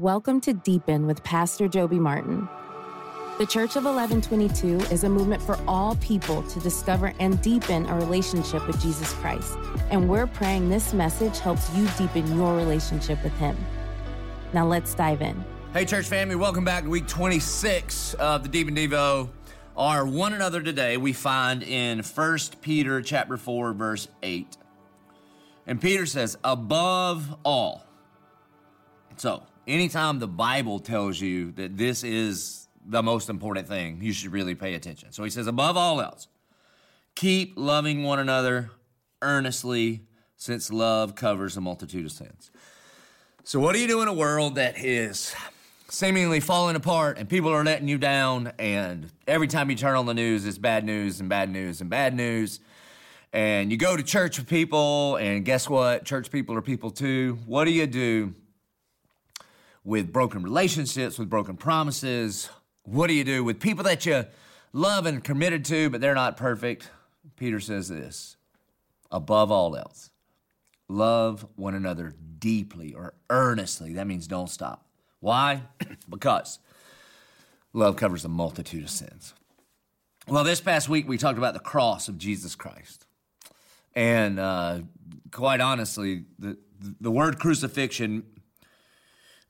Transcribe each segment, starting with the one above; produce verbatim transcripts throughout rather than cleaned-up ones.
Welcome to Deepen with Pastor Joby Martin. The Church of eleven twenty-two is a movement for all people to discover and deepen a relationship with Jesus Christ, and we're praying this message helps you deepen your relationship with Him. Now let's dive in. Hey, church family, welcome back to week twenty-six of the Deepen Devo. Our one another today we find in First Peter chapter four, verse eight. And Peter says, above all. So, anytime the Bible tells you that this is the most important thing, you should really pay attention. So he says, above all else, keep loving one another earnestly, since love covers a multitude of sins. So what do you do in a world that is seemingly falling apart and people are letting you down, and every time you turn on the news, it's bad news and bad news and bad news? And you go to church with people, and guess what? Church people are people too. What do you do with broken relationships, with broken promises? What do you do with people that you love and committed to, but they're not perfect? Peter says this, above all else, love one another deeply or earnestly. That means don't stop. Why? Because love covers a multitude of sins. Well, this past week, we talked about the cross of Jesus Christ. And uh, quite honestly, the, the word crucifixion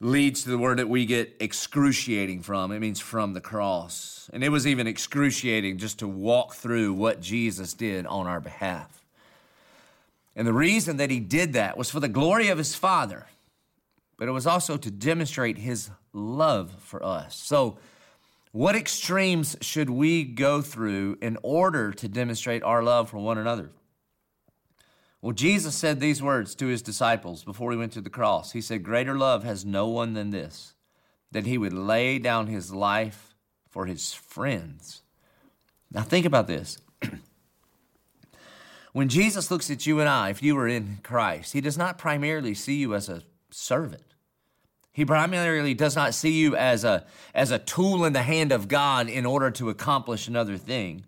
leads to the word that we get excruciating from. It means from the cross. And it was even excruciating just to walk through what Jesus did on our behalf. And the reason that he did that was for the glory of his Father, but it was also to demonstrate his love for us. So what extremes should we go through in order to demonstrate our love for one another? Well, Jesus said these words to his disciples before he went to the cross. He said, greater love has no one than this, that he would lay down his life for his friends. Now think about this. When Jesus looks at you and I, if you are in Christ, he does not primarily see you as a servant. He primarily does not see you as a, as a tool in the hand of God in order to accomplish another thing.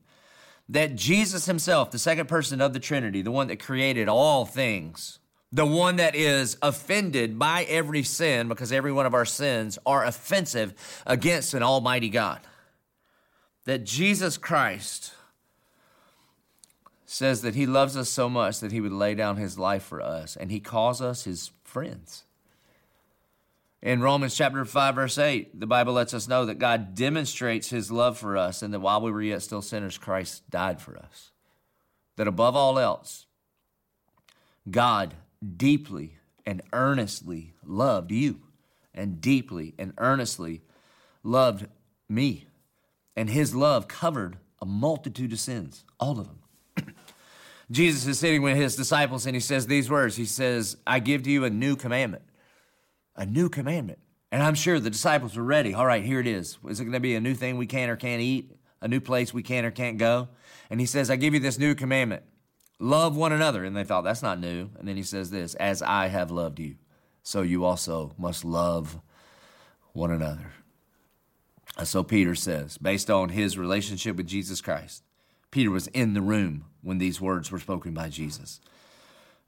That Jesus himself, the second person of the Trinity, the one that created all things, the one that is offended by every sin, because every one of our sins are offensive against an almighty God, that Jesus Christ says that he loves us so much that he would lay down his life for us, and he calls us his friends. In Romans chapter five, verse eight, the Bible lets us know that God demonstrates his love for us, and that while we were yet still sinners, Christ died for us. That above all else, God deeply and earnestly loved you, and deeply and earnestly loved me. And his love covered a multitude of sins, all of them. Jesus is sitting with his disciples, and he says these words. He says, I give to you a new commandment. A new commandment. And I'm sure the disciples were ready. All right, here it is. Is it going to be a new thing we can or can't eat? A new place we can or can't go? And he says, I give you this new commandment. Love one another. And they thought, that's not new. And then he says this, as I have loved you, so you also must love one another. So Peter says, based on his relationship with Jesus Christ, Peter was in the room when these words were spoken by Jesus.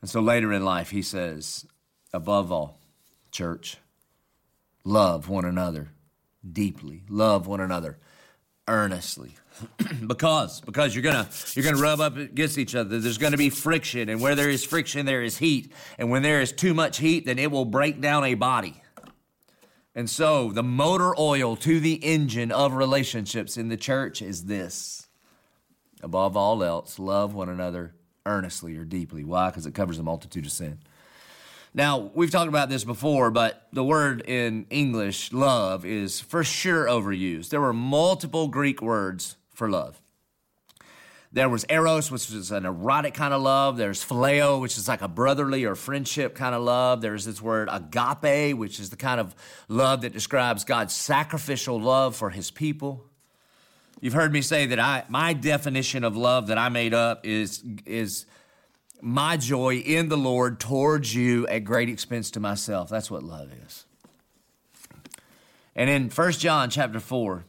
And so later in life, he says, above all, church, love one another deeply. Love one another earnestly. because because you're gonna you're gonna rub up against each other. There's gonna be friction, and where there is friction, there is heat. And when there is too much heat, then it will break down a body. And so the motor oil to the engine of relationships in the church is this: above all else, love one another earnestly or deeply. Why? Because it covers a multitude of sin. Now, we've talked about this before, but the word in English, love, is for sure overused. There were multiple Greek words for love. There was eros, which is an erotic kind of love. There's phileo, which is like a brotherly or friendship kind of love. There's this word agape, which is the kind of love that describes God's sacrificial love for his people. You've heard me say that I my definition of love that I made up is is. my joy in the Lord towards you at great expense to myself. That's what love is. And in First John chapter four,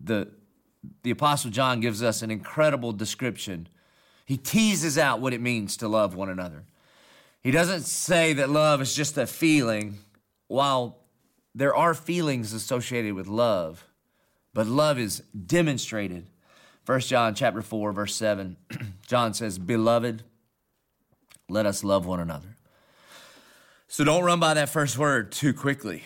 the, the Apostle John gives us an incredible description. He teases out what it means to love one another. He doesn't say that love is just a feeling, while there are feelings associated with love, but love is demonstrated. First John chapter four, verse seven, John says, "Beloved, let us love one another." So don't run by that first word too quickly.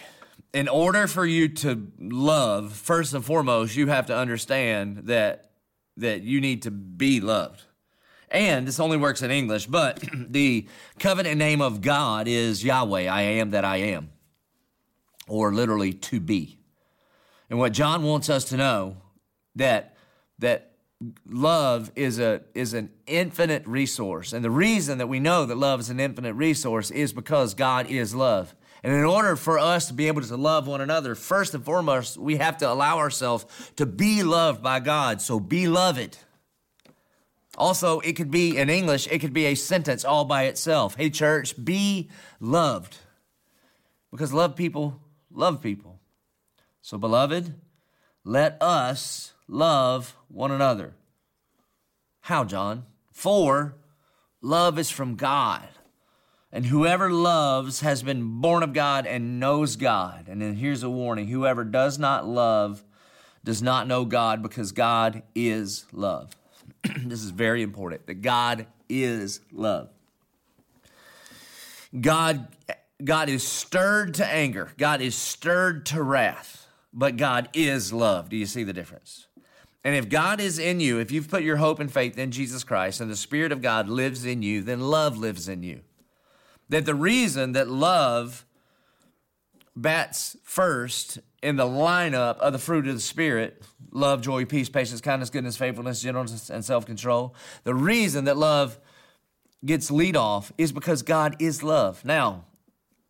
In order for you to love, first and foremost, you have to understand that, that you need to be loved. And this only works in English, but the covenant name of God is Yahweh, I am that I am, or literally to be. And what John wants us to know that that love is a is an infinite resource. And the reason that we know that love is an infinite resource is because God is love. And in order for us to be able to love one another, first and foremost, we have to allow ourselves to be loved by God. So be loved. Also, it could be in English, it could be a sentence all by itself. Hey, church, be loved. Because love people, love people. So, beloved, let us love one another. How, John? For love is from God. And whoever loves has been born of God and knows God. And then here's a warning. Whoever does not love does not know God, because God is love. This is very important, that God is love. God, God is stirred to anger. God is stirred to wrath, but God is love. Do you see the difference? And if God is in you, if you've put your hope and faith in Jesus Christ and the Spirit of God lives in you, then love lives in you. That the reason that love bats first in the lineup of the fruit of the Spirit, love, joy, peace, patience, kindness, goodness, faithfulness, gentleness, and self-control, the reason that love gets lead off is because God is love. Now,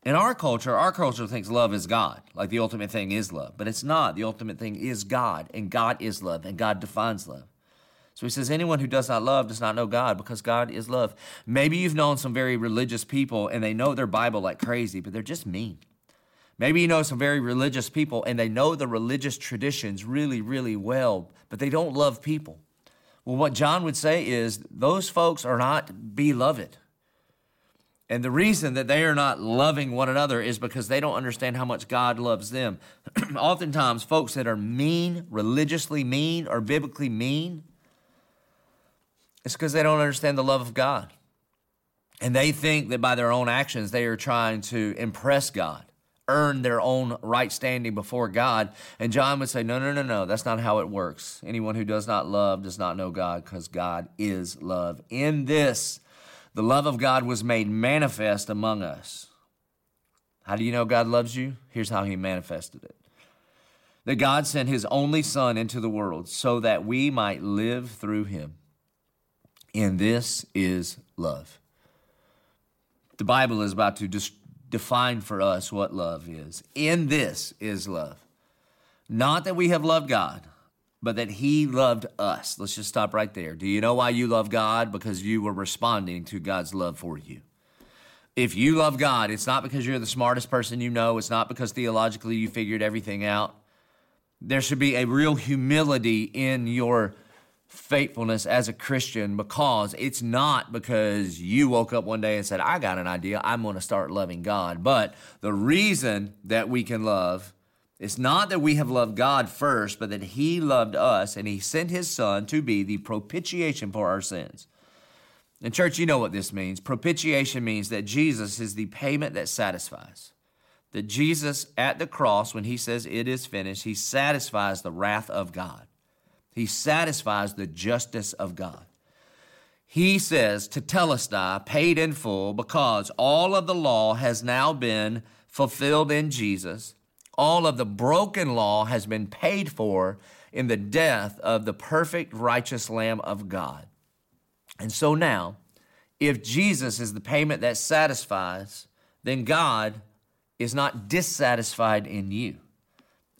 in our culture, our culture thinks love is God, like the ultimate thing is love, but it's not. The ultimate thing is God, and God is love, and God defines love. So he says, anyone who does not love does not know God, because God is love. Maybe you've known some very religious people and they know their Bible like crazy, but they're just mean. Maybe you know some very religious people and they know the religious traditions really, really well, but they don't love people. Well, what John would say is those folks are not beloved. And the reason that they are not loving one another is because they don't understand how much God loves them. Oftentimes, folks that are mean, religiously mean, or biblically mean, it's because they don't understand the love of God. And they think that by their own actions, they are trying to impress God, earn their own right standing before God. And John would say, no, no, no, no, that's not how it works. Anyone who does not love does not know God, because God is love. In this, the love of God was made manifest among us. How do you know God loves you? Here's how he manifested it. That God sent his only Son into the world so that we might live through him. And this is love. The Bible is about to dis- define for us what love is. In this is love. Not that we have loved God, but that he loved us. Let's just stop right there. Do you know why you love God? Because you were responding to God's love for you. If you love God, it's not because you're the smartest person you know. It's not because theologically you figured everything out. There should be a real humility in your faithfulness as a Christian, because it's not because you woke up one day and said, I got an idea, I'm going to start loving God. But the reason that we can love, it's not that we have loved God first, but that he loved us and he sent his Son to be the propitiation for our sins. And church, you know what this means. Propitiation means that Jesus is the payment that satisfies. That Jesus at the cross, when he says it is finished, he satisfies the wrath of God. He satisfies the justice of God. He says, Tetelestai, paid in full, because all of the law has now been fulfilled in Jesus. All of the broken law has been paid for in the death of the perfect righteous Lamb of God. And so now, if Jesus is the payment that satisfies, then God is not dissatisfied in you.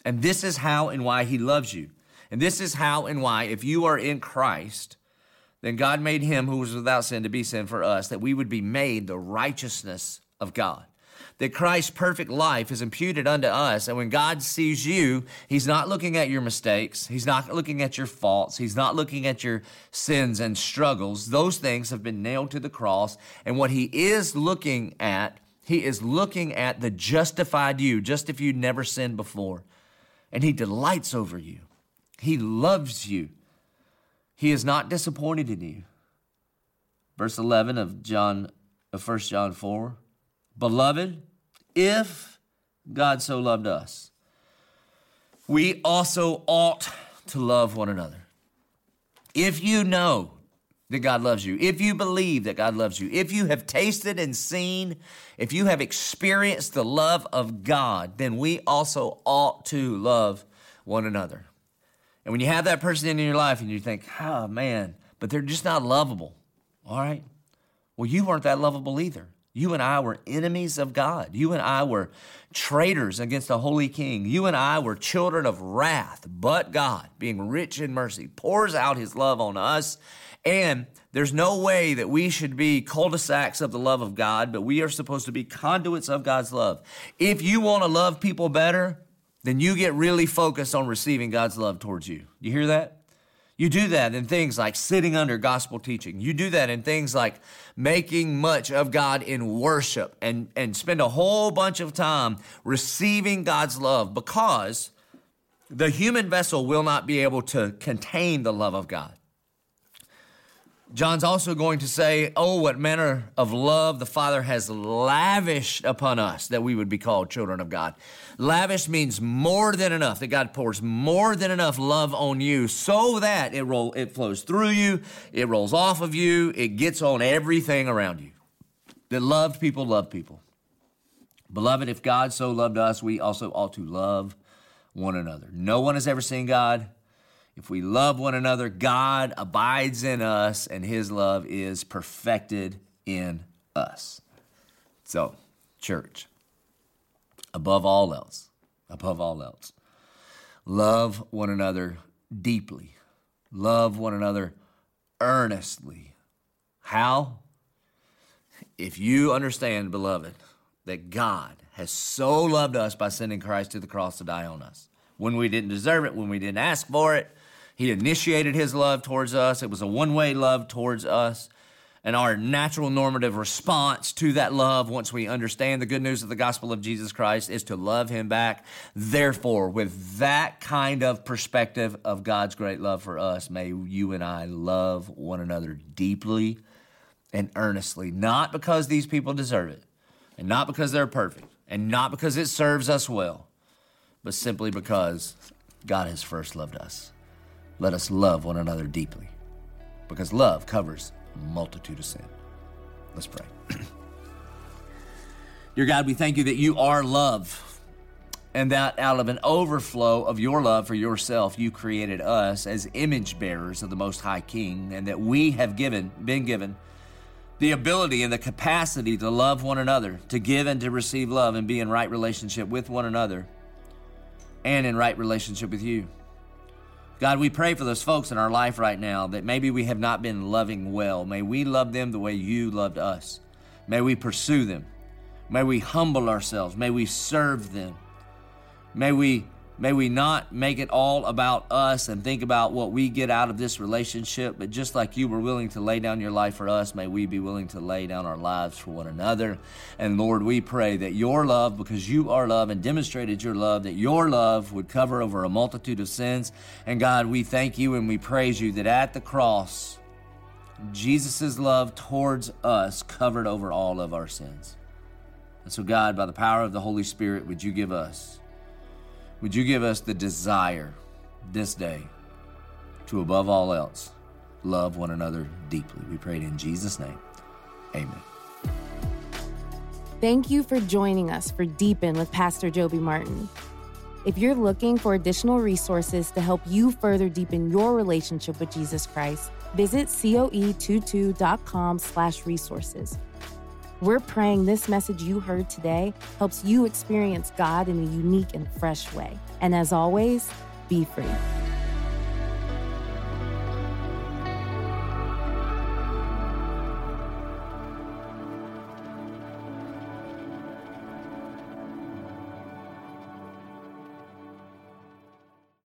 And this is how and why he loves you. And this is how and why, if you are in Christ, then God made him who was without sin to be sin for us, that we would be made the righteousness of God. That Christ's perfect life is imputed unto us, and when God sees you, he's not looking at your mistakes, he's not looking at your faults, he's not looking at your sins and struggles. Those things have been nailed to the cross, and what he is looking at He is looking at the justified you, just if you'd never sinned before. And he delights over you. He loves you. He is not disappointed in you. Verse eleven of John, of First John four, beloved, if God so loved us, we also ought to love one another. If you know that God loves you, if you believe that God loves you, if you have tasted and seen, if you have experienced the love of God, then we also ought to love one another. And when you have that person in your life and you think, oh man, but they're just not lovable, all right? Well, you weren't that lovable either. You and I were enemies of God. You and I were traitors against the Holy King. You and I were children of wrath, but God, being rich in mercy, pours out his love on us. And there's no way that we should be cul-de-sacs of the love of God, but we are supposed to be conduits of God's love. If you want to love people better, then you get really focused on receiving God's love towards you. You hear that? You do that in things like sitting under gospel teaching. You do that in things like making much of God in worship and, and spend a whole bunch of time receiving God's love, because the human vessel will not be able to contain the love of God. John's also going to say, oh, what manner of love the Father has lavished upon us that we would be called children of God. Lavish means more than enough, that God pours more than enough love on you so that it roll, it flows through you, it rolls off of you, it gets on everything around you. That loved people love people. Beloved, if God so loved us, we also ought to love one another. No one has ever seen God. If we love one another, God abides in us and his love is perfected in us. So, church, above all else, above all else, love one another deeply. Love one another earnestly. How? If you understand, beloved, that God has so loved us by sending Christ to the cross to die on us. When we didn't deserve it, when we didn't ask for it, he initiated his love towards us. It was a one-way love towards us. And our natural normative response to that love, once we understand the good news of the gospel of Jesus Christ, is to love him back. Therefore, with that kind of perspective of God's great love for us, may you and I love one another deeply and earnestly, not because these people deserve it, and not because they're perfect, and not because it serves us well, but simply because God has first loved us. Let us love one another deeply, because love covers a multitude of sin. Let's pray. Dear God, we thank you that you are love, and that out of an overflow of your love for yourself, you created us as image bearers of the Most High King, and that we have given, been given the ability and the capacity to love one another, to give and to receive love and be in right relationship with one another and in right relationship with you. God, we pray for those folks in our life right now that maybe we have not been loving well. May we love them the way you loved us. May we pursue them. May we humble ourselves. May we serve them. May we, may we not make it all about us and think about what we get out of this relationship, but just like you were willing to lay down your life for us, may we be willing to lay down our lives for one another. And Lord, we pray that your love, because you are love and demonstrated your love, that your love would cover over a multitude of sins. And God, we thank you and we praise you that at the cross, Jesus' love towards us covered over all of our sins. And so God, by the power of the Holy Spirit, would you give us, would you give us the desire this day to, above all else, love one another deeply. We pray it in Jesus' name. Amen. Thank you for joining us for Deepen with Pastor Joby Martin. If you're looking for additional resources to help you further deepen your relationship with Jesus Christ, visit coe twenty-two dot com slash resources. We're praying this message you heard today helps you experience God in a unique and fresh way. And as always, be free.